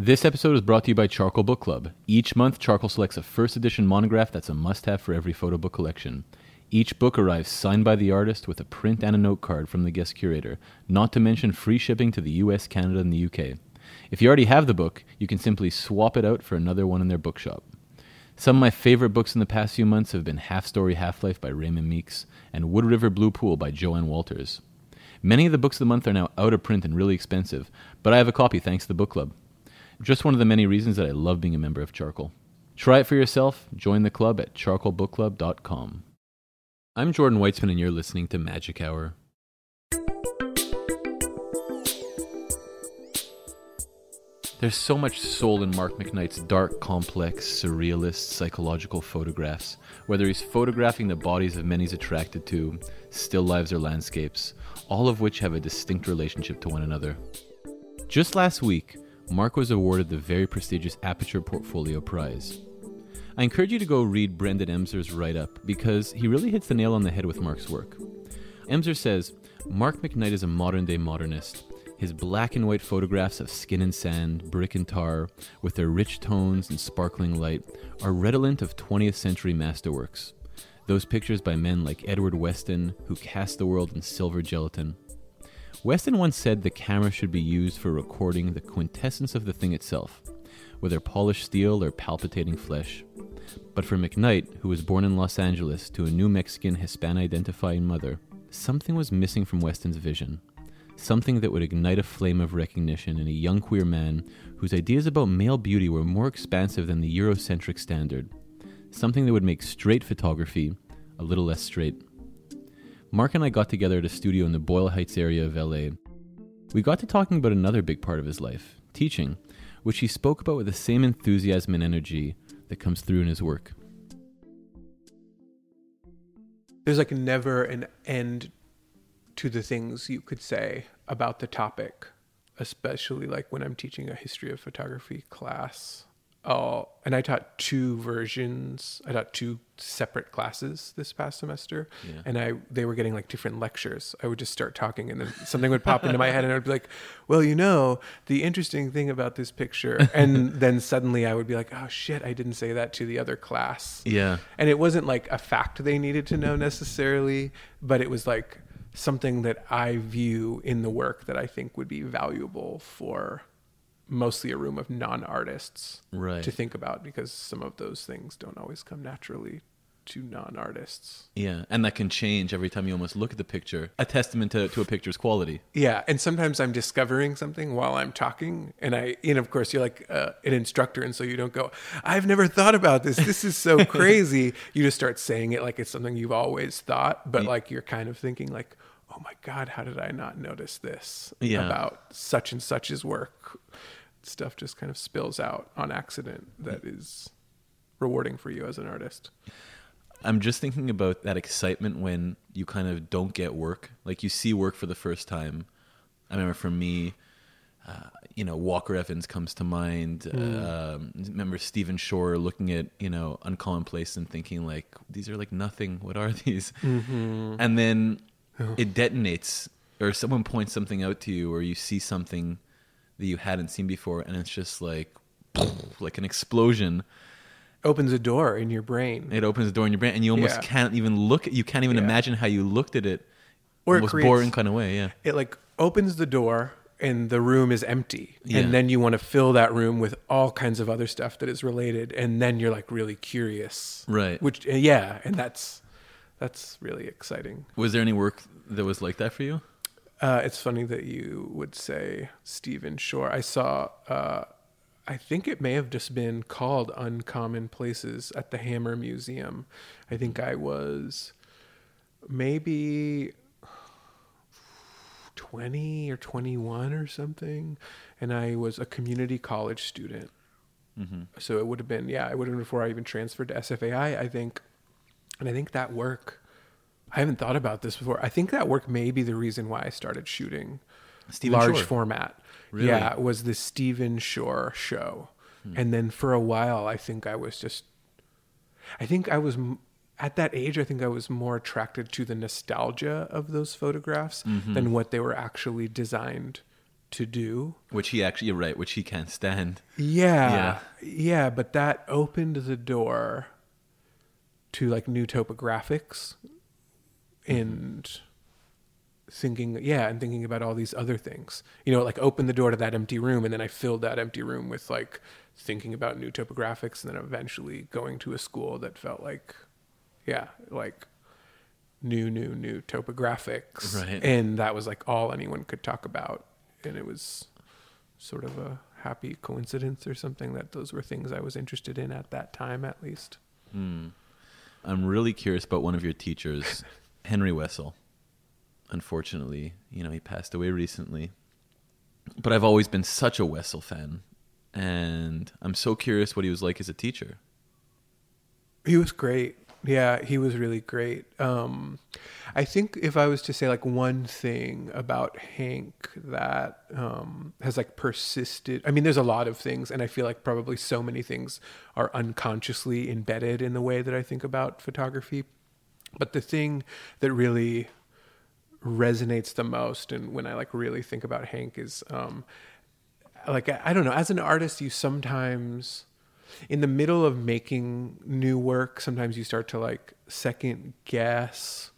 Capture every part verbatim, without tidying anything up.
This episode is brought to you by Charcoal Book Club. Each month, Charcoal selects a first edition monograph that's a must-have for every photo book collection. Each book arrives signed by the artist with a print and a note card from the guest curator, not to mention free shipping to the U S, Canada, and the U K. If you already have the book, you can simply swap it out for another one in their bookshop. Some of my favorite books in the past few months have been Half Story, Half Life by Raymond Meeks and Wood River Blue Pool by Joanne Walters. Many of the books of the month are now out of print and really expensive, but I have a copy thanks to the book club. Just one of the many reasons that I love being a member of Charcoal. Try it for yourself. Join the club at charcoal book club dot com. I'm Jordan Weitzman, and you're listening to Magic Hour. There's so much soul in Mark McKnight's dark, complex, surrealist, psychological photographs, whether he's photographing the bodies of men he's attracted to, still lives or landscapes, all of which have a distinct relationship to one another. Just last week, Mark was awarded the very prestigious Aperture Portfolio Prize. I encourage you to go read Brendan Embser's write-up because he really hits the nail on the head with Mark's work. Embser says, Mark McKnight is a modern-day modernist. His black and white photographs of skin and sand, brick and tar, with their rich tones and sparkling light, are redolent of twentieth century masterworks. Those pictures by men like Edward Weston, who cast the world in silver gelatin. Weston once said the camera should be used for recording the quintessence of the thing itself, whether polished steel or palpitating flesh. But for McKnight, who was born in Los Angeles to a New Mexican Hispana-identifying mother, something was missing from Weston's vision, something that would ignite a flame of recognition in a young queer man whose ideas about male beauty were more expansive than the Eurocentric standard, something that would make straight photography a little less straight. Mark and I got together at a studio in the Boyle Heights area of L A. We got to talking about another big part of his life, teaching, which he spoke about with the same enthusiasm and energy that comes through in his work. There's like never an end to the things you could say about the topic, especially like when I'm teaching a history of photography class. Oh, and I taught two versions. I taught two separate classes this past semester, yeah. and I they were getting like different lectures. I would just start talking, and then something would pop into my head, and I would be like, "Well, you know, the interesting thing about this picture," and then suddenly I would be like, "Oh shit, I didn't say that to the other class." Yeah, and it wasn't like a fact they needed to know necessarily, but it was like something that I view in the work that I think would be valuable for mostly a room of non-artists right. to think about, because some of those things don't always come naturally to non-artists. Yeah, and that can change every time you almost look at the picture, a testament to, to a picture's quality. Yeah, and sometimes I'm discovering something while I'm talking, and I, and of course you're like uh, an instructor, and so you don't go, I've never thought about this, this is so crazy. You just start saying it like it's something you've always thought, but yeah. like you're kind of thinking like, oh my God, how did I not notice this yeah. about such and such's work? Stuff just kind of spills out on accident that is rewarding for you as an artist. I'm just thinking about that excitement when you kind of don't get work. Like you see work for the first time. I remember for me, uh, you know, Walker Evans comes to mind. Mm. Uh, I remember Stephen Shore looking at, you know, Uncommon Places and thinking like, these are like nothing. What are these? Mm-hmm. And then oh. it detonates, or someone points something out to you, or you see something that you hadn't seen before, and it's just like, like an explosion. Opens a door in your brain. It opens a door in your brain, and you almost yeah. can't even look at, you can't even yeah. imagine how you looked at it. Or almost it creates, boring kind of way, yeah. It like opens the door, and the room is empty. Yeah. And then you want to fill that room with all kinds of other stuff that is related, and then you're like really curious. Right. Which, yeah, and that's that's really exciting. Was there any work that was like that for you? Uh, it's funny that you would say Stephen Shore. I saw, uh, I think it may have just been called Uncommon Places at the Hammer Museum. I think I was maybe twenty or twenty-one or something. And I was a community college student. Mm-hmm. So it would have been, yeah, it would have been before I even transferred to S F A I, I think. And I think that work, I haven't thought about this before. I think that work may be the reason why I started shooting Stephen large Shore. Format. Really? Yeah, it was the Stephen Shore show. Hmm. And then for a while, I think I was just... I think I was... At that age, I think I was more attracted to the nostalgia of those photographs mm-hmm. than what they were actually designed to do. Which he actually, you're right, which he can't stand. Yeah. Yeah. Yeah, but that opened the door to like New Topographics and thinking, yeah, and thinking about all these other things. You know, like opened the door to that empty room, and then I filled that empty room with like thinking about New Topographics, and then eventually going to a school that felt like, yeah, like new, new, new topographics. Right. And that was like all anyone could talk about. And it was sort of a happy coincidence or something that those were things I was interested in at that time, at least. Mm. I'm really curious about one of your teachers, Henry Wessel. Unfortunately, you know, he passed away recently. But I've always been such a Wessel fan. And I'm so curious what he was like as a teacher. He was great. Yeah, he was really great. Um, I think if I was to say like one thing about Hank that um, has like persisted, I mean, there's a lot of things, and I feel like probably so many things are unconsciously embedded in the way that I think about photography. But the thing that really resonates the most, and when I like really think about Hank, is um, like, I, I don't know, as an artist, you sometimes, in the middle of making new work, sometimes you start to like second guess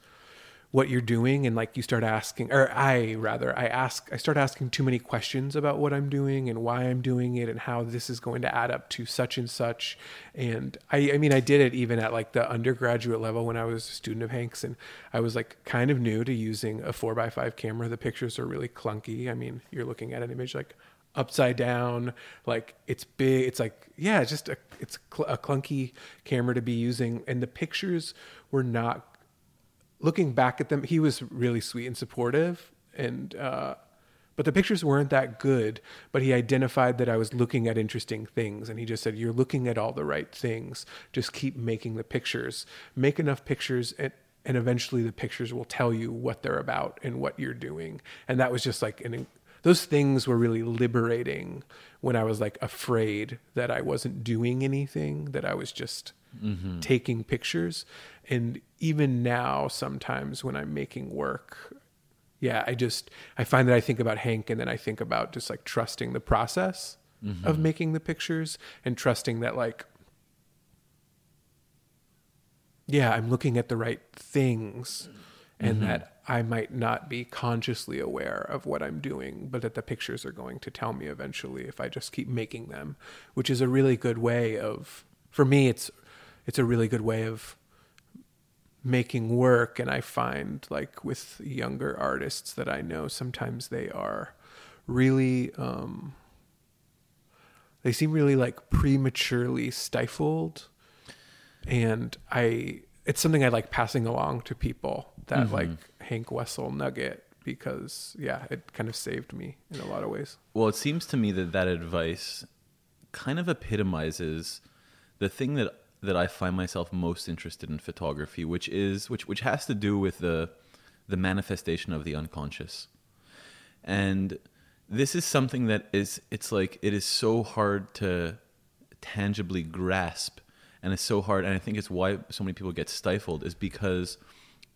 what you're doing, and like you start asking, or I rather, I ask, I start asking too many questions about what I'm doing and why I'm doing it and how this is going to add up to such and such. And I, I mean, I did it even at like the undergraduate level when I was a student of Hank's, and I was like kind of new to using a four by five camera. The pictures are really clunky. I mean, you're looking at an image like upside down, like it's big, it's like, yeah, it's just a, it's cl- a clunky camera to be using. And the pictures were not, looking back at them, he was really sweet and supportive, and uh but the pictures weren't that good. But he identified that I was looking at interesting things, and he just said, you're looking at all the right things, just keep making the pictures, make enough pictures, and and eventually the pictures will tell you what they're about and what you're doing. And that was just like an those things were really liberating when I was like afraid that I wasn't doing anything, that I was just mm-hmm. taking pictures. And even now, sometimes when I'm making work, yeah, I just, I find that I think about Hank, and then I think about just like trusting the process mm-hmm. of making the pictures, and trusting that like, yeah, I'm looking at the right things, and mm-hmm. that I might not be consciously aware of what I'm doing, but that the pictures are going to tell me eventually if I just keep making them, which is a really good way of, for me, it's, it's a really good way of making work. And I find like with younger artists that I know, sometimes they are really, um, they seem really like prematurely stifled. And I, it's something I like passing along to people, that mm-hmm. like Hank Wessel nugget, because yeah, it kind of saved me in a lot of ways. Well, it seems to me that that advice kind of epitomizes the thing that, that I find myself most interested in photography, which is, which, which has to do with the, the manifestation of the unconscious. And this is something that is, it's like, it is so hard to tangibly grasp, and it's so hard. And I think it's why so many people get stifled, is because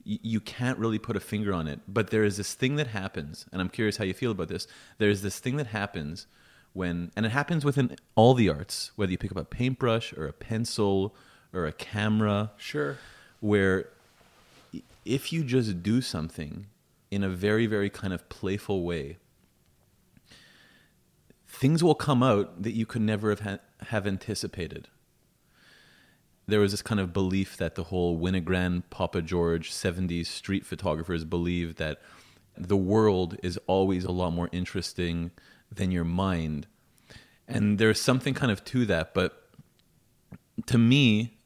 you can't really put a finger on it. But there is this thing that happens, and I'm curious how you feel about this. There is this thing that happens when, and it happens within all the arts, whether you pick up a paintbrush or a pencil or a camera. Sure. Where if you just do something in a very, very kind of playful way, things will come out that you could never have ha- have anticipated. There was this kind of belief that the whole Winogrand, Papa George, seventies street photographers believed that the world is always a lot more interesting than your mind. And there's something kind of to that, but to me,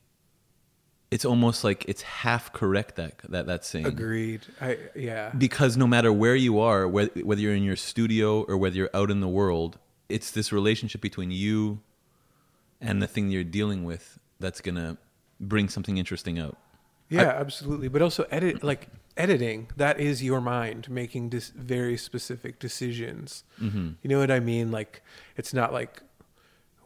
it's almost like it's half correct, that that, that saying. Agreed. I, yeah. Because no matter where you are, whether, whether you're in your studio or whether you're out in the world, it's this relationship between you and the thing you're dealing with that's going to bring something interesting out. Yeah, I, absolutely. But also edit, like editing, that is your mind making dis- very specific decisions. Mm-hmm. You know what I mean? Like, it's not like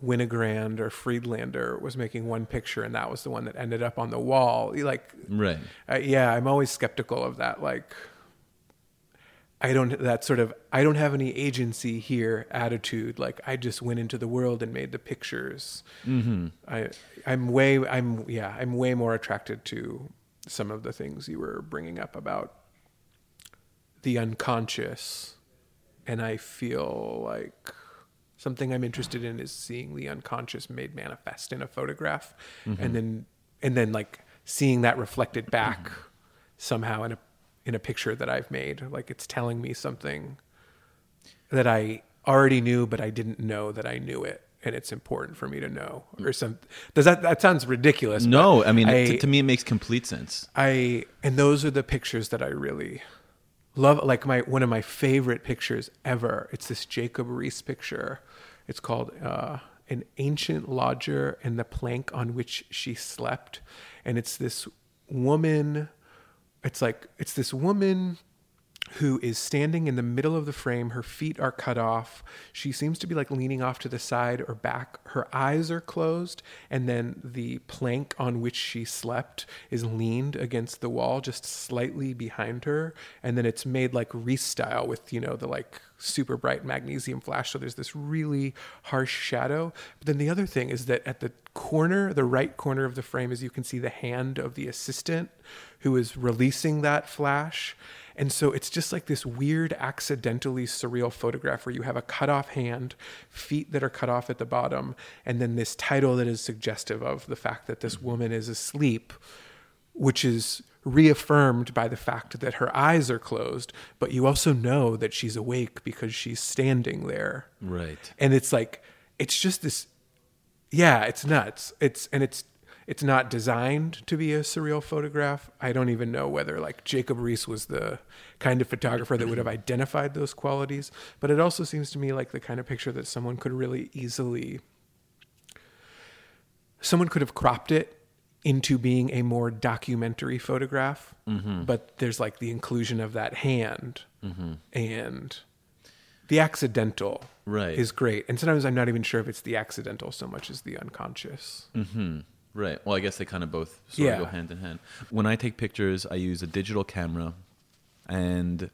Winogrand or Friedlander was making one picture and that was the one that ended up on the wall. Like, right. Uh, yeah, I'm always skeptical of that. Like, I don't, that sort of, I don't have any agency here attitude. Like, I just went into the world and made the pictures. Mm-hmm. I, I'm way, I'm, yeah, I'm way more attracted to some of the things you were bringing up about the unconscious. And I feel like something I'm interested in is seeing the unconscious made manifest in a photograph. Mm-hmm. And then, and then like seeing that reflected back mm-hmm. somehow in a, in a picture that I've made. Like, it's telling me something that I already knew, but I didn't know that I knew it. And it's important for me to know, or some, does that, that sounds ridiculous. No, I mean, I, to, to me, it makes complete sense. I, and those are the pictures that I really love. Like my, one of my favorite pictures ever, it's this Jacob Riis picture. It's called, uh, An Ancient Lodger and the Plank on Which She Slept. And it's this woman, It's like, it's this woman who is standing in the middle of the frame. Her feet are cut off. She seems to be like leaning off to the side or back. Her eyes are closed. And then the plank on which she slept is leaned against the wall, just slightly behind her. And then it's made like Riis style with, you know, the like super bright magnesium flash. So there's this really harsh shadow. But then the other thing is that at the corner, the right corner of the frame, as you can see the hand of the assistant who is releasing that flash. And so it's just like this weird, accidentally surreal photograph where you have a cut off hand, feet that are cut off at the bottom, and then this title that is suggestive of the fact that this woman is asleep, which is reaffirmed by the fact that her eyes are closed, but you also know that she's awake because she's standing there. Right. And it's like, it's just this, yeah, it's nuts. It's, and it's, it's not designed to be a surreal photograph. I don't even know whether like Jacob Riis was the kind of photographer that would have identified those qualities, but it also seems to me like the kind of picture that someone could really easily, someone could have cropped it into being a more documentary photograph, mm-hmm. but there's like the inclusion of that hand mm-hmm. and the accidental right. is great. And sometimes I'm not even sure if it's the accidental so much as the unconscious. Mm-hmm. Right. Well, I guess they kind of both sort yeah. of go hand in hand. When I take pictures, I use a digital camera, and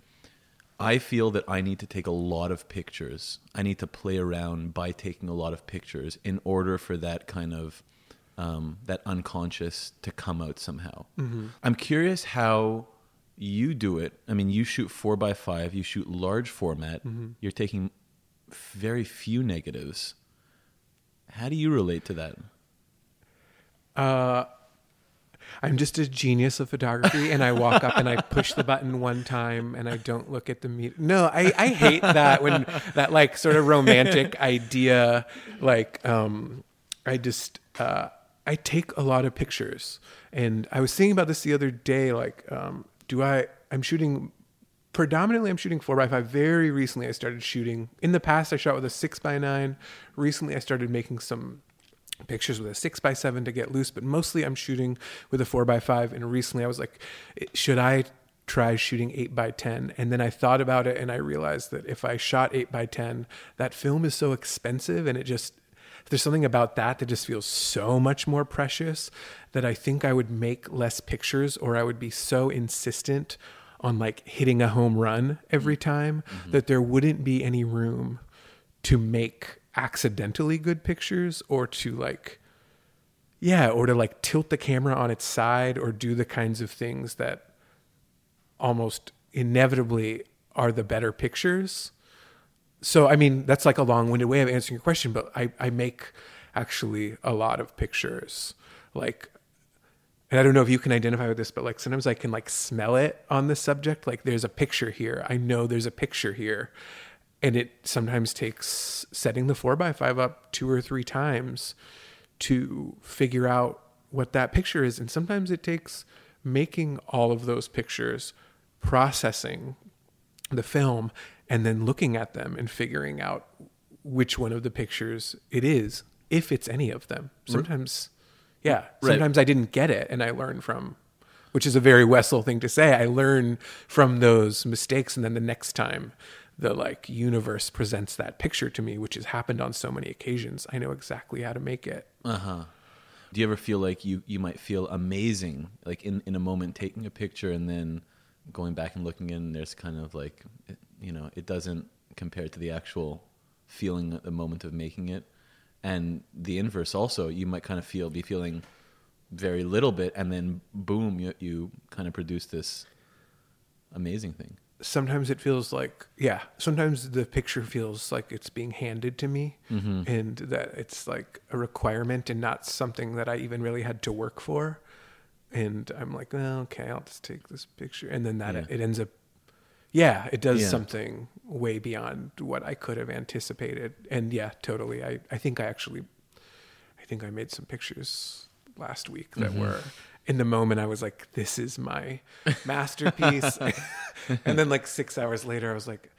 I feel that I need to take a lot of pictures. I need to play around by taking a lot of pictures in order for that kind of, um, that unconscious to come out somehow. Mm-hmm. I'm curious how you do it. I mean, you shoot four by five, you shoot large format, mm-hmm. you're taking very few negatives. How do you relate to that? Uh, I'm just a genius of photography, and I walk up and I push the button one time and I don't look at the meter. No, I, I hate that when that like sort of romantic idea, like, um, I just, uh, I take a lot of pictures, and I was thinking about this the other day. Like, um, do I, I'm shooting predominantly, I'm shooting four by five. Very recently I started shooting. In the past I shot with a six by nine. Recently I started making some pictures with a six by seven to get loose, but mostly I'm shooting with a four by five. And recently I was like, should I try shooting eight by ten? And then I thought about it, and I realized that if I shot eight by ten, that film is so expensive, and it just, there's something about that that just feels so much more precious that I think I would make less pictures, or I would be so insistent on like hitting a home run every time mm-hmm. that there wouldn't be any room to make accidentally good pictures, or to like, yeah, or to like tilt the camera on its side, or do the kinds of things that almost inevitably are the better pictures. So, I mean, that's like a long-winded way of answering your question, but I, I make actually a lot of pictures. Like, and I don't know if you can identify with this, but like sometimes I can like smell it on the subject. Like, there's a picture here. I know there's a picture here. And it sometimes takes setting the four by five up two or three times to figure out what that picture is. And sometimes it takes making all of those pictures, processing the film, and then looking at them and figuring out which one of the pictures it is, if it's any of them. Sometimes, yeah, sometimes right. I didn't get it, and I learn from, which is a very Wessel thing to say, I learn from those mistakes, and then the next time the like universe presents that picture to me, which has happened on so many occasions, I know exactly how to make it. Uh-huh. Do you ever feel like you, you might feel amazing, like in, in a moment taking a picture, and then going back and looking in, there's kind of like, it, you know, it doesn't compare to the actual feeling at the moment of making it. And the inverse also, you might kind of feel, be feeling very little bit, and then boom, you, you kind of produce this amazing thing. Sometimes it feels like, yeah, sometimes the picture feels like it's being handed to me, mm-hmm. and that it's like a requirement and not something that I even really had to work for. And I'm like, well, okay, I'll just take this picture. And then that yeah. it ends up, yeah, it does yeah. something way beyond what I could have anticipated. And yeah, totally. I, I think I actually, I think I made some pictures last week that mm-hmm. were... In the moment, I was like, this is my masterpiece. And then like six hours later, I was like,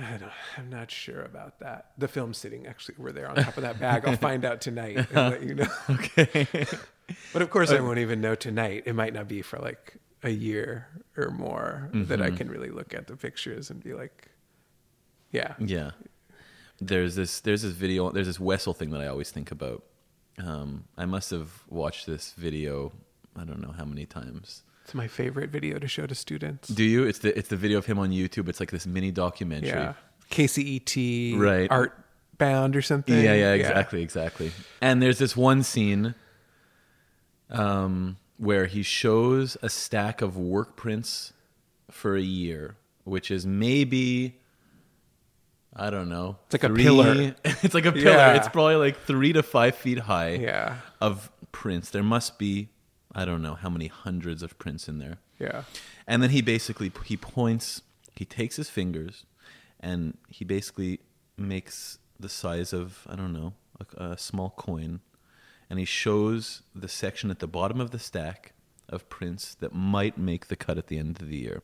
I don't, I'm not sure about that. The film's sitting actually over there on top of that bag. I'll find out tonight and let you know. Okay. But of course, okay. I won't even know tonight. It might not be for like a year or more mm-hmm. that I can really look at the pictures and be like, yeah. Yeah. There's this, there's this video, there's this Wessel thing that I always think about. Um, I must have watched this video... I don't know how many times. It's my favorite video to show to students. Do you? It's the it's the video of him on YouTube. It's like this mini documentary. Yeah. K C E T, right. Artbound or something. Yeah, yeah, exactly, yeah. exactly. And there's this one scene um, where he shows a stack of work prints for a year, which is maybe, I don't know. It's like three, a pillar. It's like a pillar. Yeah. It's probably like three to five feet high yeah. of prints. There must be... I don't know how many hundreds of prints in there. Yeah. And then he basically, he points, he takes his fingers and he basically makes the size of, I don't know, a, a small coin. And he shows the section at the bottom of the stack of prints that might make the cut at the end of the year.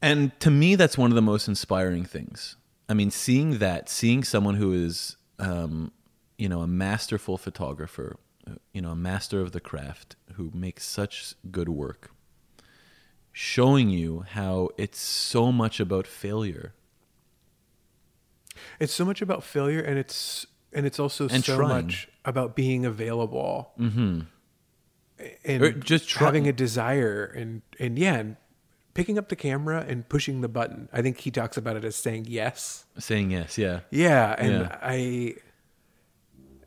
And to me, that's one of the most inspiring things. I mean, seeing that, seeing someone who is, um, you know, a masterful photographer, you know, a master of the craft who makes such good work, showing you how it's so much about failure. It's so much about failure, and it's and it's also and so trying. much about being available mm-hmm. and or just try- having a desire and and yeah, and picking up the camera and pushing the button. I think he talks about it as saying yes, saying yes, yeah, yeah, and yeah. I.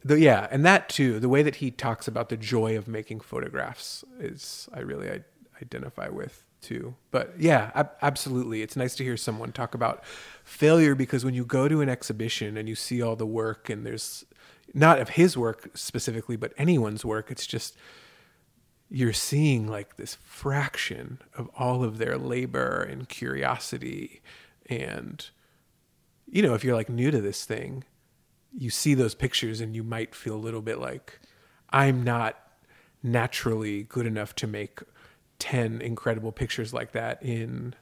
The, yeah, and that too, the way that he talks about the joy of making photographs is I really I, identify with too. But yeah, ab- absolutely. It's nice to hear someone talk about failure, because when you go to an exhibition and you see all the work, and there's not of his work specifically, but anyone's work, it's just you're seeing like this fraction of all of their labor and curiosity. And, you know, if you're like new to this thing, you see those pictures and you might feel a little bit like, I'm not naturally good enough to make ten incredible pictures like that in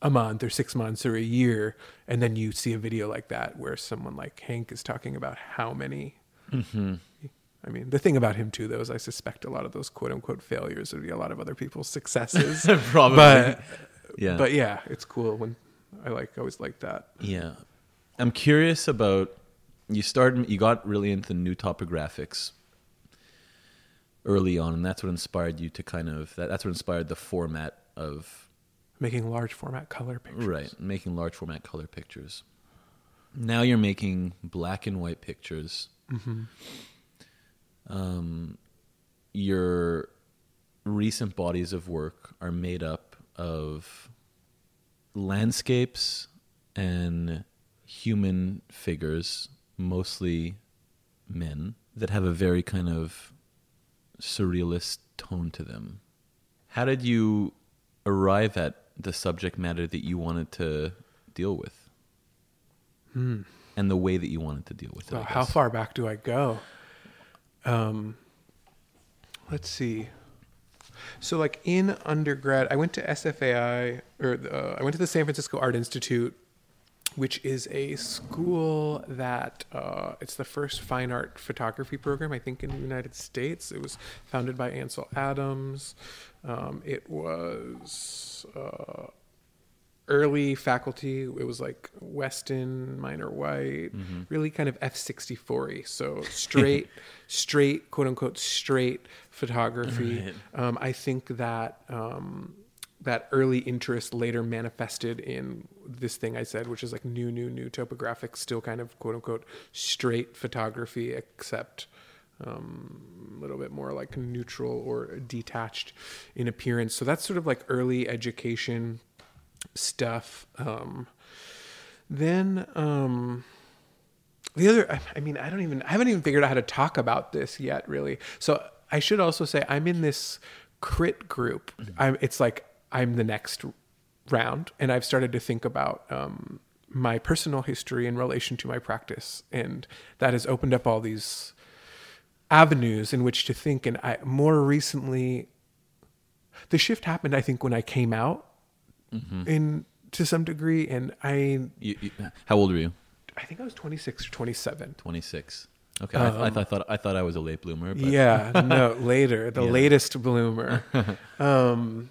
a month or six months or a year. And then you see a video like that where someone like Hank is talking about how many. Mm-hmm. I mean, the thing about him too, though, is I suspect a lot of those quote unquote failures would be a lot of other people's successes. Probably. But yeah. but yeah, it's cool when I like, I always like that. Yeah. I'm curious about, You started. You got really into New Topographics early on, and that's what inspired you to kind of. That, that's what inspired the format of making large format color pictures. Right, making large format color pictures. Now you're making black and white pictures. Mm-hmm. Um, your recent bodies of work are made up of landscapes and human figures, mostly men, that have a very kind of surrealist tone to them. How did you arrive at the subject matter that you wanted to deal with? Hmm. And the way that you wanted to deal with it? Well, how far back do I go? Um, let's see. So like in undergrad, I went to S F A I, or uh, I went to the San Francisco Art Institute, which is a school that uh, it's the first fine art photography program, I think, in the United States. It was founded by Ansel Adams. Um, it was uh, early faculty. It was like Weston, Minor White, mm-hmm. really kind of F sixty-four-y. So straight, straight, quote unquote, straight photography. Right. Um, I think that um, that early interest later manifested in this thing I said, which is like new, new, new topographic, still kind of quote unquote straight photography, except um, a little bit more like neutral or detached in appearance. So that's sort of like early education stuff. Um, then, um, the other, I mean, I don't even, I haven't even figured out how to talk about this yet, really. So I should also say I'm in this crit group. I'm, it's like, I'm the next round, and I've started to think about, um, my personal history in relation to my practice. And that has opened up all these avenues in which to think. And I, more recently, the shift happened, I think, when I came out. Mm-hmm. In to some degree, and I. You, you, how old were you? I think I was twenty-six or twenty-seven. Twenty-six. Okay, um, I, th- I thought I thought I was a late bloomer. But. Yeah, no, later, the yeah. latest bloomer. um,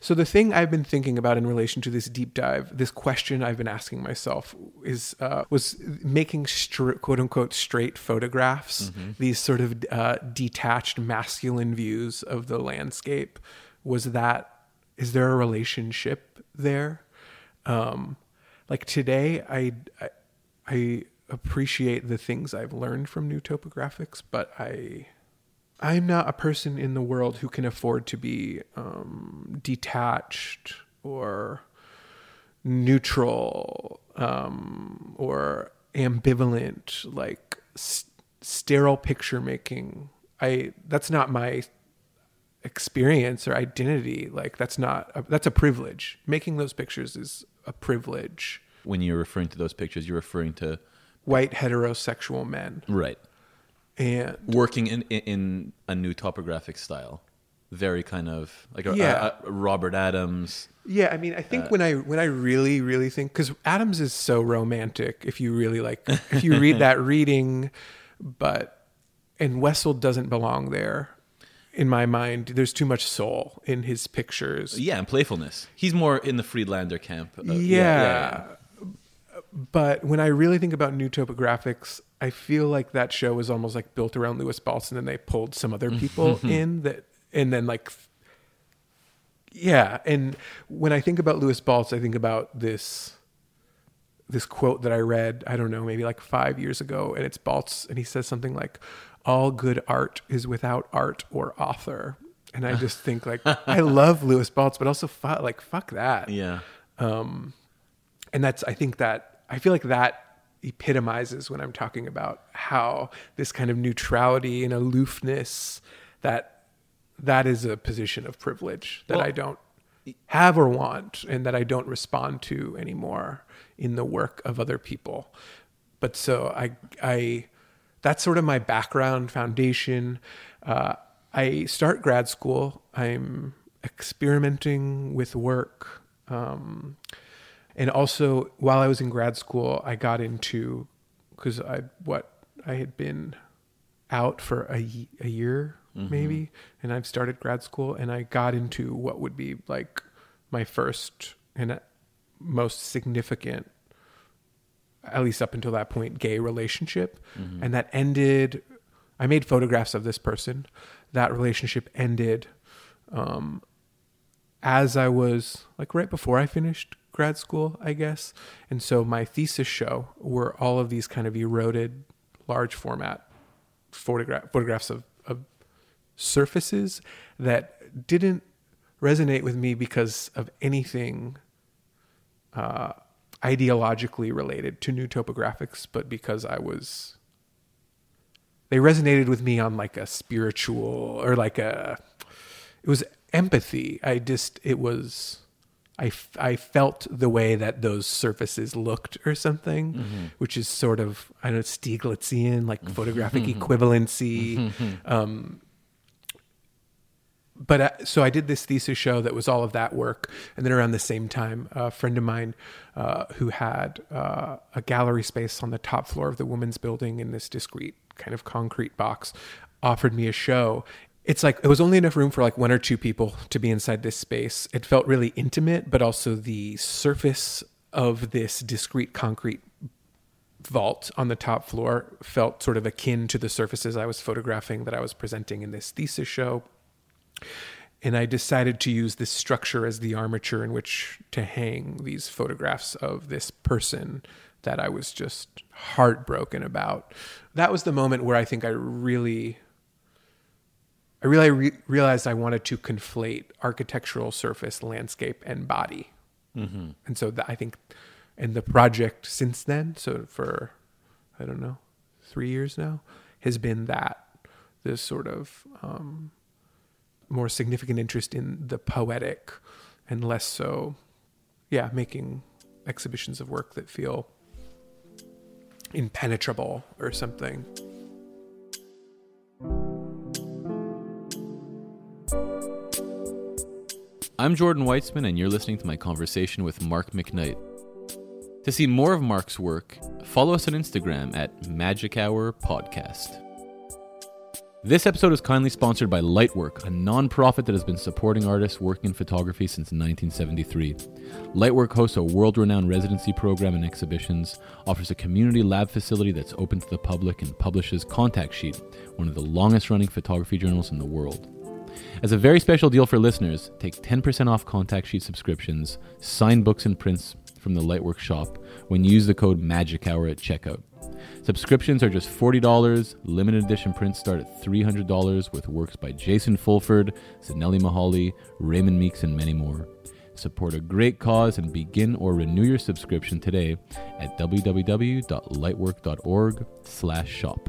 so the thing I've been thinking about in relation to this deep dive, this question I've been asking myself, is uh, was making str- quote unquote straight photographs, mm-hmm. these sort of uh, detached masculine views of the landscape. Was that? Is there a relationship there? Um, like today, I, I I appreciate the things I've learned from New Topographics, but I I'm not a person in the world who can afford to be um, detached or neutral um, or ambivalent, like st- sterile picture making. I that's not my experience or identity. Like that's not a, that's a privilege. Making those pictures is a privilege. When you're referring to those pictures, you're referring to white heterosexual men, right? And working in in, in a new topographic style, very kind of like a, yeah. a, a Robert Adams. Yeah, I mean, I think uh, when I when I really really think, because Adams is so romantic. If you really like, if you read that reading, but and Wessel doesn't belong there. In my mind, there's too much soul in his pictures. Yeah, and playfulness. He's more in the Friedlander camp. Of, yeah. Yeah, yeah. But when I really think about New Topographics, I feel like that show was almost like built around Lewis Baltz, and then they pulled some other people in that, and then like, yeah. And when I think about Lewis Baltz, I think about this, this quote that I read, I don't know, maybe like five years ago, and it's Baltz, and he says something like, "All good art is without art or author." And I just think like, I love Lewis Baltz, but also fu- like, fuck that. Yeah. Um, and that's, I think that, I feel like that epitomizes when I'm talking about how this kind of neutrality and aloofness, that that is a position of privilege that well, I don't have or want, and that I don't respond to anymore in the work of other people. But so I, I, that's sort of my background foundation. Uh, I start grad school. I'm experimenting with work. Um, and also, while I was in grad school, I got into, because I what I had been out for a, a year, mm-hmm. maybe, and I've started grad school, and I got into what would be like my first and most significant, at least up until that point, gay relationship. Mm-hmm. And that ended, I made photographs of this person. That relationship ended um, as I was, like right before I finished grad school, I guess. And so my thesis show were all of these kind of eroded, large format photogra- photographs of, of surfaces that didn't resonate with me because of anything uh, ideologically related to New Topographics, but because I was, they resonated with me on like a spiritual or like a, it was empathy. I just, it was, I, I felt the way that those surfaces looked or something, mm-hmm. which is sort of, I don't know, Stieglitzian, like photographic equivalency. Um, but uh, so I did this thesis show that was all of that work. And then around the same time, a friend of mine uh, who had uh, a gallery space on the top floor of the women's building in this discreet kind of concrete box offered me a show. it's like, it was only enough room for like one or two people to be inside this space. It felt really intimate, but also the surface of this discrete concrete vault on the top floor felt sort of akin to the surfaces I was photographing that I was presenting in this thesis show. And I decided to use this structure as the armature in which to hang these photographs of this person that I was just heartbroken about. That was the moment where I think I really, I really re- realized I wanted to conflate architectural surface, landscape, and body. Mm-hmm. And so the, I think, and the project since then, so for, I don't know, three years now, has been that, this sort of um, more significant interest in the poetic and less so, yeah, making exhibitions of work that feel impenetrable or something. I'm Jordan Weitzman, and you're listening to my conversation with Mark McKnight. To see more of Mark's work, follow us on Instagram at Magic Hour Podcast. This episode is kindly sponsored by Lightwork, a nonprofit that has been supporting artists working in photography since nineteen seventy-three. Lightwork hosts a world-renowned residency program and exhibitions, offers a community lab facility that's open to the public, and publishes Contact Sheet, one of the longest-running photography journals in the world. As a very special deal for listeners, take ten percent off Contact Sheet subscriptions, signed books and prints from the Lightwork shop when you use the code MAGICHOUR at checkout. Subscriptions are just forty dollars. Limited edition prints start at three hundred dollars with works by Jason Fulford, Zanelli Mahaly, Raymond Meeks, and many more. Support a great cause and begin or renew your subscription today at www.lightwork.org slash shop.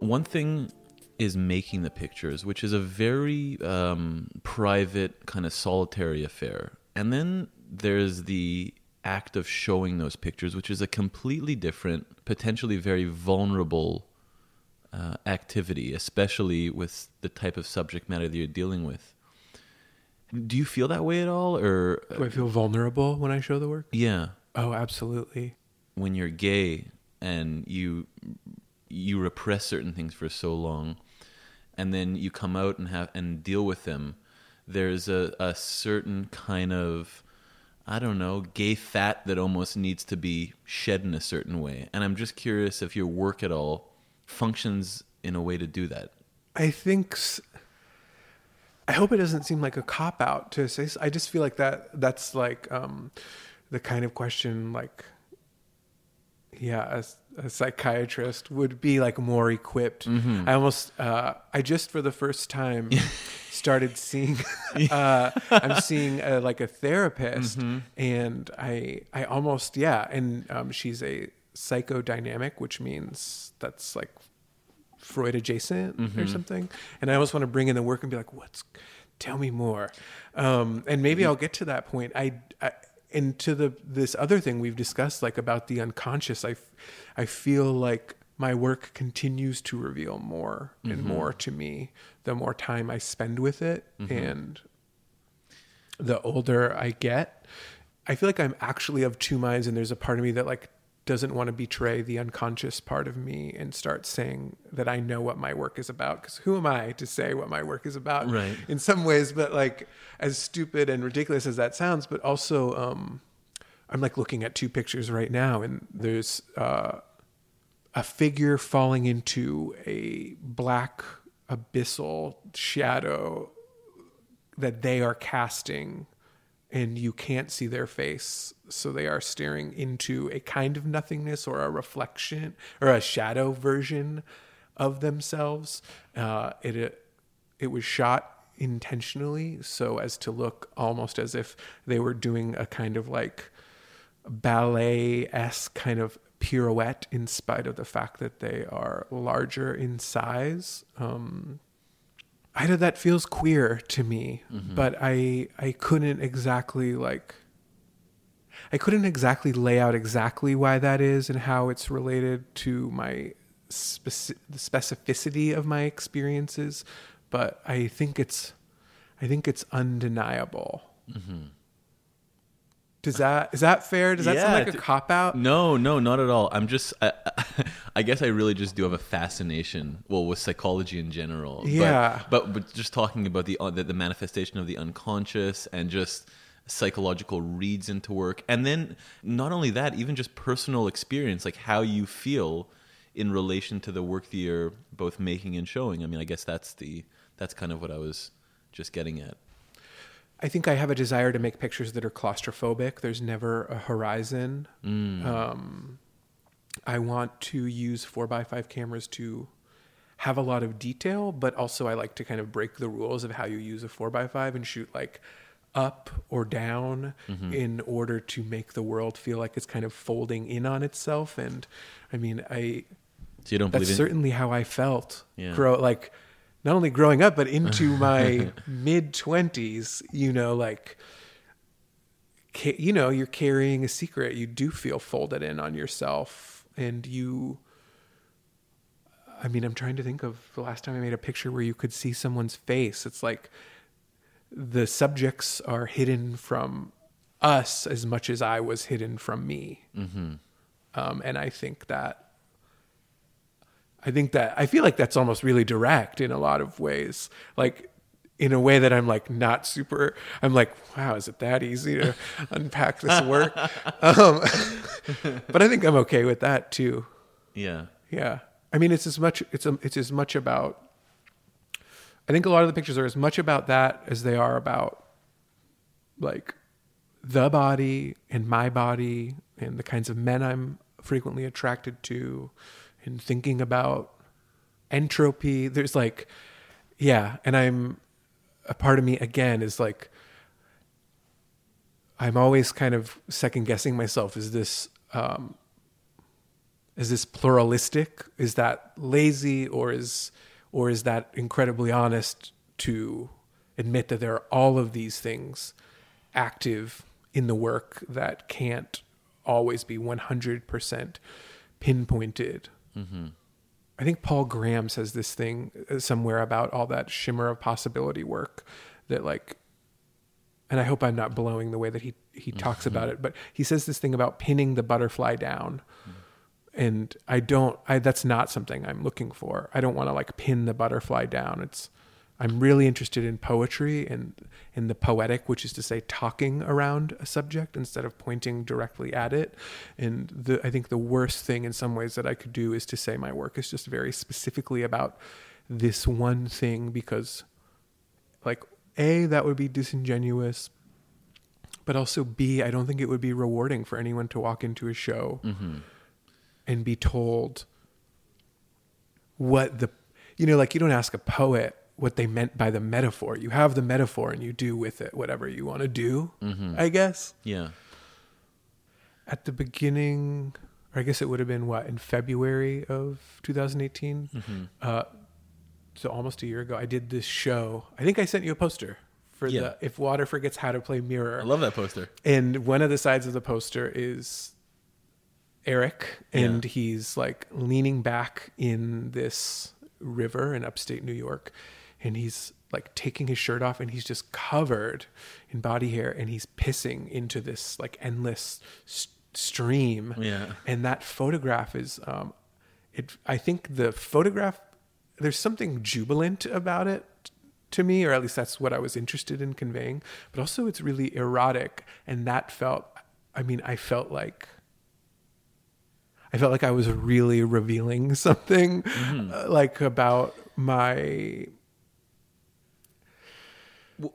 One thing is making the pictures, which is a very um, private, kind of solitary affair. And then there's the act of showing those pictures, which is a completely different, potentially very vulnerable uh, activity, especially with the type of subject matter that you're dealing with. Do you feel that way at all? Or do I feel vulnerable when I show the work? Yeah. Oh, absolutely. When you're gay and you... you repress certain things for so long, and then you come out and have and deal with them. There's a, a certain kind of, I don't know, gay fat that almost needs to be shed in a certain way. And I'm just curious if your work at all functions in a way to do that. I think, I hope it doesn't seem like a cop-out to say, I just feel like that that's like um, the kind of question like, yeah, a, a psychiatrist would be like more equipped. Mm-hmm. I almost, uh, I just for the first time started seeing, uh, I'm seeing a, like a therapist, mm-hmm. and I, I almost, yeah. And um, she's a psychodynamic, which means that's like Freud adjacent, mm-hmm. or something. And I almost want to bring in the work and be like, what's, tell me more. Um, and maybe yeah. I'll get to that point. I, I And to the, this other thing we've discussed, like about the unconscious, I, f- I feel like my work continues to reveal more and mm-hmm. more to me the more time I spend with it. Mm-hmm. And the older I get, I feel like I'm actually of two minds. And there's a part of me that like doesn't want to betray the unconscious part of me and start saying that I know what my work is about. Because who am I to say what my work is about? Right. In some ways, but like as stupid and ridiculous as that sounds, but also um, I'm like looking at two pictures right now, and there's uh, a figure falling into a black abyssal shadow that they are casting, and you can't see their face. So they are staring into a kind of nothingness or a reflection or a shadow version of themselves. Uh, it, it, it was shot intentionally so as to look almost as if they were doing a kind of like ballet-esque kind of pirouette, in spite of the fact that they are larger in size. Um, I know that feels queer to me, mm-hmm. but I I couldn't exactly like I couldn't exactly lay out exactly why that is and how it's related to my speci- the specificity of my experiences. But I think it's I think it's undeniable. Mm-hmm. Does that, is that fair? Does that yeah, sound like a cop-out? No, no, not at all. I'm just, I, I guess I really just do have a fascination, well, with psychology in general. Yeah. But, but, but just talking about the, the the manifestation of the unconscious and just psychological reads into work. And then not only that, even just personal experience, like how you feel in relation to the work that you're both making and showing. I mean, I guess that's the, that's kind of what I was just getting at. I think I have a desire to make pictures that are claustrophobic. There's never a horizon. Mm. Um, I want to use four by five cameras to have a lot of detail, but also I like to kind of break the rules of how you use a four by five and shoot like up or down mm-hmm. in order to make the world feel like it's kind of folding in on itself. And I mean, I, so you don't that's believe certainly in? How I felt yeah. grow like, not only growing up, but into my mid-twenties, you know, like, ca- you know, you're carrying a secret. You do feel folded in on yourself. And you, I mean, I'm trying to think of the last time I made a picture where you could see someone's face. It's like the subjects are hidden from us as much as I was hidden from me. Mm-hmm. Um, and I think that, I think that I feel like that's almost really direct in a lot of ways, like in a way that I'm like not super, I'm like, wow, is it that easy to unpack this work? Um, but I think I'm okay with that too. Yeah. Yeah. I mean, it's as much, it's, a, it's as much about, I think a lot of the pictures are as much about that as they are about like the body and my body and the kinds of men I'm frequently attracted to. And thinking about entropy, there's like, yeah. And I'm, a part of me again is like, I'm always kind of second guessing myself. Is this, um, is this pluralistic? Is that lazy, or is, or is that incredibly honest to admit that there are all of these things active in the work that can't always be one hundred percent pinpointed? Mm-hmm. I think Paul Graham says this thing somewhere about all that shimmer of possibility work that like, and I hope I'm not blowing the way that he, he talks mm-hmm. about it, but he says this thing about pinning the butterfly down. Mm. And I don't, I, that's not something I'm looking for. I don't want to like pin the butterfly down. It's, I'm really interested in poetry and in the poetic, which is to say talking around a subject instead of pointing directly at it. And the, I think the worst thing in some ways that I could do is to say my work is just very specifically about this one thing, because like A, that would be disingenuous, but also B, I don't think it would be rewarding for anyone to walk into a show mm-hmm. and be told what the, you know, like you don't ask a poet what they meant by the metaphor. You have the metaphor and you do with it whatever you want to do, mm-hmm. I guess. Yeah. At the beginning, or I guess it would have been what, in February of two thousand eighteen? Mm-hmm. Uh, so almost a year ago, I did this show. I think I sent you a poster for yeah. the If Water Forgets How to Play Mirror. I love that poster. And one of the sides of the poster is Eric, and yeah. he's like leaning back in this river in upstate New York. And he's like taking his shirt off and he's just covered in body hair and he's pissing into this like endless st- stream. Yeah. And that photograph is, um, it, I think the photograph, there's something jubilant about it t- to me, or at least that's what I was interested in conveying, but also it's really erotic. And that felt, I mean, I felt like, I felt like I was really revealing something mm-hmm. uh, like about my,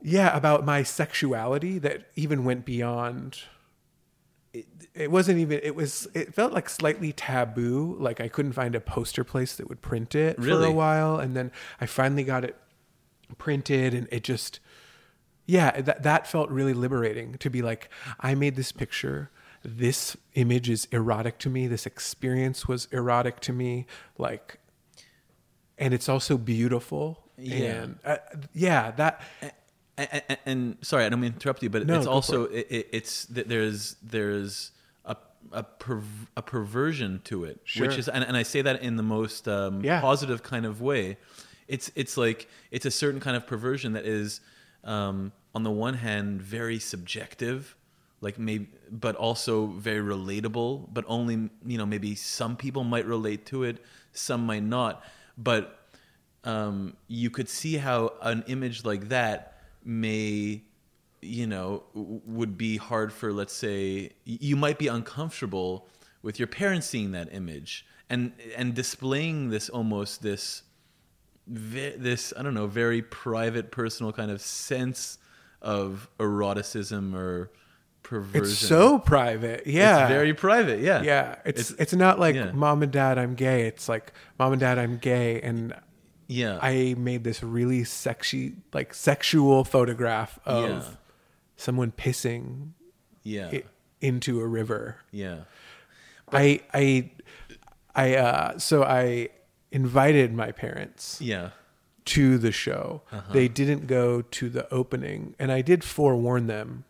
yeah, about my sexuality that even went beyond, it, it wasn't even, it was, it felt like slightly taboo. Like I couldn't find a poster place that would print it really? For a while. And then I finally got it printed and it just, yeah, that, that felt really liberating to be like, I made this picture this image is erotic to me, this experience was erotic to me, like, and it's also beautiful. Yeah. And uh, yeah, that. And, and, and sorry, I don't mean to interrupt you, but no, it's also, it. It, it's, there's, there's a, a, per, a perversion to it, sure. which is, and, and I say that in the most um, yeah. positive kind of way. It's, it's like, it's a certain kind of perversion that is, um, on the one hand, very subjective, like maybe, but also very relatable, but only, you know, maybe some people might relate to it, some might not. But um, you could see how an image like that may, you know, w- would be hard for, let's say, you might be uncomfortable with your parents seeing that image and and displaying this almost this, this I don't know, very private, personal kind of sense of eroticism or perversion. It's so private. Yeah. It's very private. Yeah. Yeah. It's, it's, it's not like yeah. mom and dad, I'm gay. It's like, mom and dad, I'm gay. And yeah, I made this really sexy, like sexual photograph of yeah. someone pissing yeah. it into a river. Yeah. But I, I, I, uh, so I invited my parents. Yeah. To the show. Uh-huh. They didn't go to the opening, and I did forewarn them.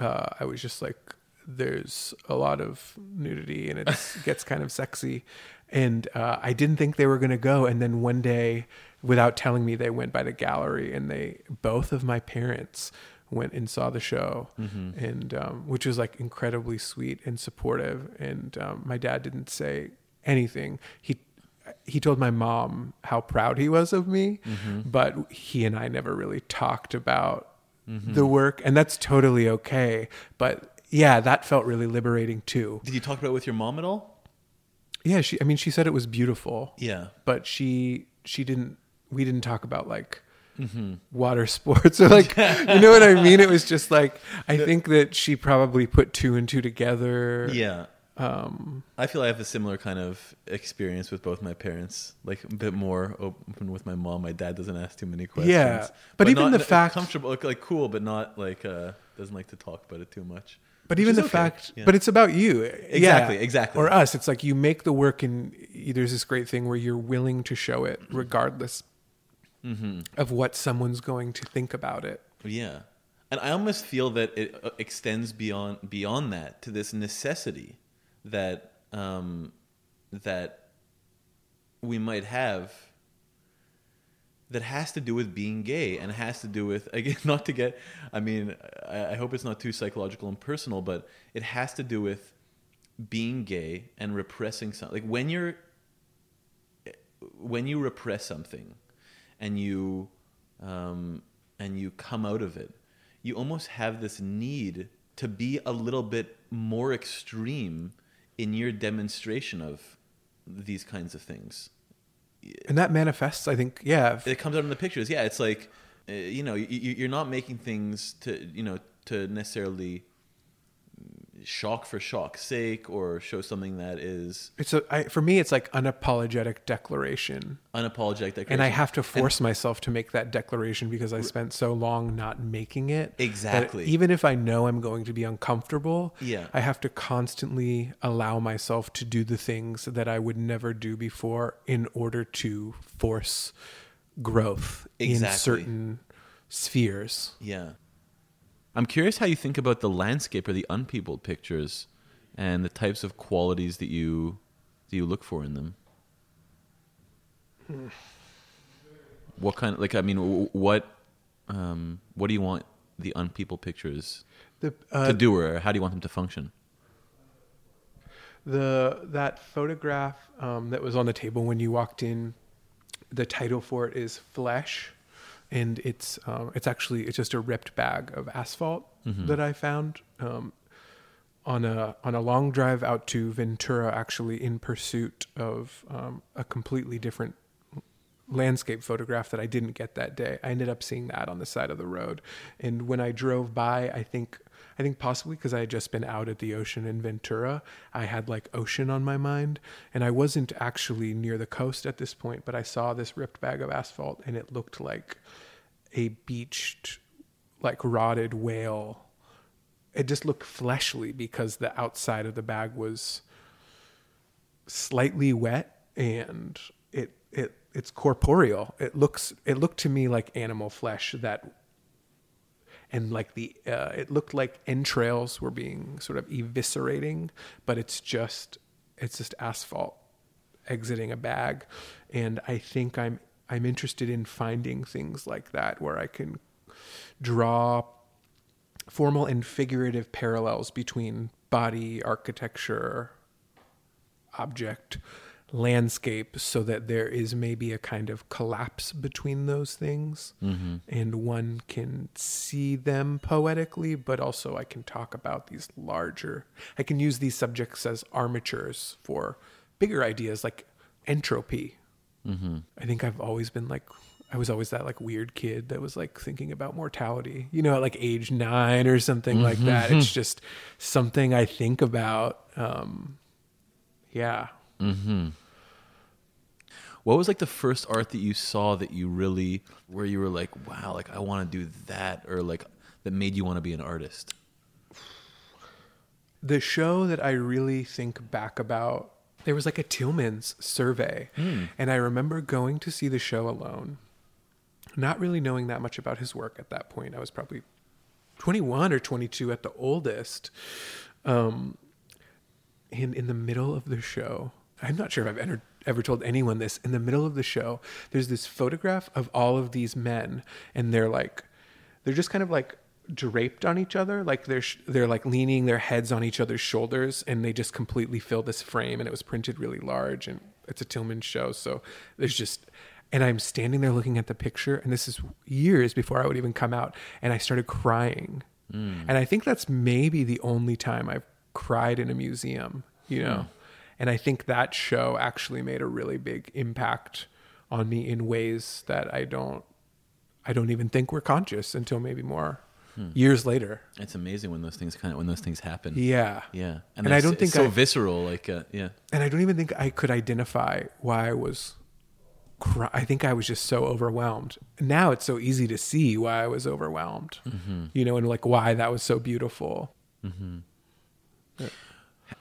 Uh, I was just like, there's a lot of nudity and it gets kind of sexy. And uh, I didn't think they were going to go. And then one day, without telling me, they went by the gallery, and they, both of my parents went and saw the show, mm-hmm. and um, which was like incredibly sweet and supportive. And um, my dad didn't say anything. He, he told my mom how proud he was of me, mm-hmm. but he and I never really talked about mm-hmm. the work, and that's totally okay. But yeah, that felt really liberating too. Did you talk about it with your mom at all? Yeah, she, I mean, she said it was beautiful. Yeah, but she, she didn't, we didn't talk about like mm-hmm. water sports or like, you know what I mean? It was just like, I think that she probably put two and two together. Yeah. Um, I feel I have a similar kind of experience with both my parents, like a bit more open with my mom. My dad doesn't ask too many questions. Yeah, but, but even not, the fact comfortable, like cool, but not like uh, doesn't like to talk about it too much. But even the okay. fact, yeah. but it's about you, exactly, yeah. exactly, or us. It's like you make the work, and there's this great thing where you're willing to show it, regardless mm-hmm. of what someone's going to think about it. Yeah, and I almost feel that it extends beyond beyond that to this necessity that um, that we might have that has to do with being gay, and has to do with, again, not to get, I mean, I, I hope it's not too psychological and personal, but it has to do with being gay and repressing something. Like when you're, when you repress something and you, um, and you come out of it, you almost have this need to be a little bit more extreme in your demonstration of these kinds of things. And that manifests, I think, yeah. It comes out in the pictures. Yeah, it's like, uh, you know, you, you're not making things to, you know, to necessarily shock for shock's sake or show something that is... It's a, I, for me, it's like unapologetic declaration. Unapologetic declaration. And I have to force and, myself to make that declaration because I spent so long not making it. Exactly. Even if I know I'm going to be uncomfortable, yeah. I have to constantly allow myself to do the things that I would never do before in order to force growth exactly. in certain spheres. Yeah. I'm curious how you think about the landscape or the unpeopled pictures and the types of qualities that you that you look for in them. Mm. What kind of, like, I mean, what um, what do you want the unpeopled pictures the, uh, to do, or how do you want them to function? The that photograph um, that was on the table when you walked in, the title for it is Flesh. And it's um, it's actually it's just a ripped bag of asphalt mm-hmm. that I found um, on a on a long drive out to Ventura, actually in pursuit of um, a completely different landscape photograph that I didn't get that day. I ended up seeing that on the side of the road, and when I drove by, I think I think possibly because I had just been out at the ocean in Ventura, I had like ocean on my mind, and I wasn't actually near the coast at this point. But I saw this ripped bag of asphalt, and it looked like a beached, like rotted whale it just looked fleshly because the outside of the bag was slightly wet, and it it it's corporeal. It looks it looked to me like animal flesh that, and like the uh, it looked like entrails were being sort of eviscerating, but it's just it's just asphalt exiting a bag. And I think I'm I'm interested in finding things like that where I can draw formal and figurative parallels between body, architecture, object, landscape, so that there is maybe a kind of collapse between those things. Mm-hmm. And one can see them poetically, but also I can talk about these larger, I can use these subjects as armatures for bigger ideas like entropy. Mm-hmm. I think I've always been like, I was always that like weird kid that was like thinking about mortality, you know, at like age nine or something mm-hmm. like that. It's just something I think about. Um, yeah. Mm-hmm. What was like the first art that you saw that you really, where you were like, wow, like I want to do that, or like that made you want to be an artist? The show that I really think back about, there was like a Tillman's survey. Mm. And I remember going to see the show alone, not really knowing that much about his work at that point. I was probably twenty-one or twenty-two at the oldest. Um, and in the middle of the show, I'm not sure if I've ever, ever told anyone this, in the middle of the show, there's this photograph of all of these men, and they're like, they're just kind of like draped on each other. Like they're, sh- they're like leaning their heads on each other's shoulders, and they just completely fill this frame, and it was printed really large, and it's a Tillman show. So there's just, and I'm standing there looking at the picture, and this is years before I would even come out, and I started crying. Mm. And I think that's maybe the only time I've cried in a museum, you know? Mm. And I think that show actually made a really big impact on me in ways that I don't, I don't even think were conscious until maybe more hmm. years later. It's amazing when those things kind of, when those things happen. Yeah. Yeah. And, and I don't think it's so I, visceral, like, uh, yeah. And I don't even think I could identify why I was I think I was just so overwhelmed. Now it's so easy to see why I was overwhelmed, mm-hmm. you know, and like why that was so beautiful. Mm-hmm. Yeah.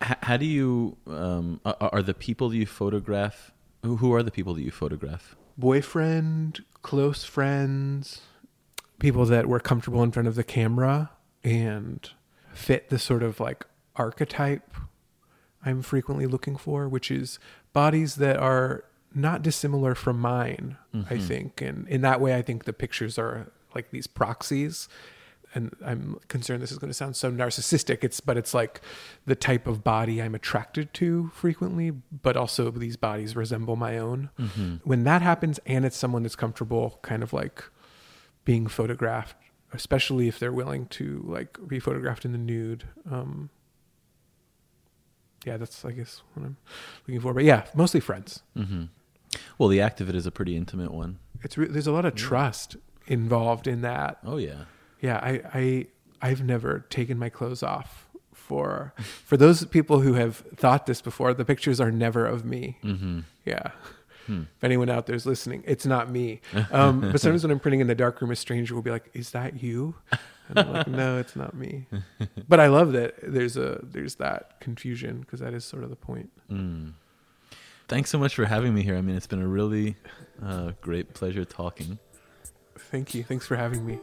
H- how do you, um, are the people you photograph, who, who are the people that you photograph? Boyfriend, close friends, people that were comfortable in front of the camera and fit the sort of like archetype I'm frequently looking for, which is bodies that are not dissimilar from mine, mm-hmm. I think. And in that way, I think the pictures are like these proxies. And I'm concerned this is going to sound so narcissistic. It's, but it's like the type of body I'm attracted to frequently, but also these bodies resemble my own. Mm-hmm. When that happens, and it's someone that's comfortable kind of like being photographed, especially if they're willing to like be photographed in the nude, um, yeah, that's, I guess, what I'm looking for. But yeah, mostly friends. Mm-hmm. Well, the act of it is a pretty intimate one. It's re- there's a lot of trust involved in that. Oh yeah, yeah. I, I I've never taken my clothes off for for those people who have thought this before. The pictures are never of me. Mm-hmm. Yeah. Hmm. If anyone out there's listening, it's not me. Um, but sometimes when I'm printing in the darkroom, a stranger will be like, "Is that you?" And I'm like, "No, it's not me." But I love that there's a there's that confusion, because that is sort of the point. Mm. Thanks so much for having me here. I mean, it's been a really uh, great pleasure talking. Thank you. Thanks for having me.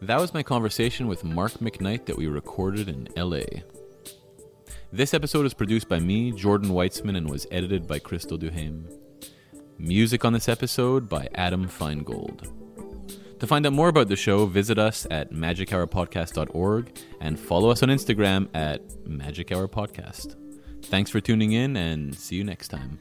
That was my conversation with Mark McKnight that we recorded in L A. This episode is produced by me, Jordan Weitzman, and was edited by Crystal Duhaime. Music on this episode by Adam Feingold. To find out more about the show, visit us at magic hour podcast dot org and follow us on Instagram at magic hour podcast. Thanks for tuning in, and see you next time.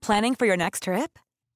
Planning for your next trip?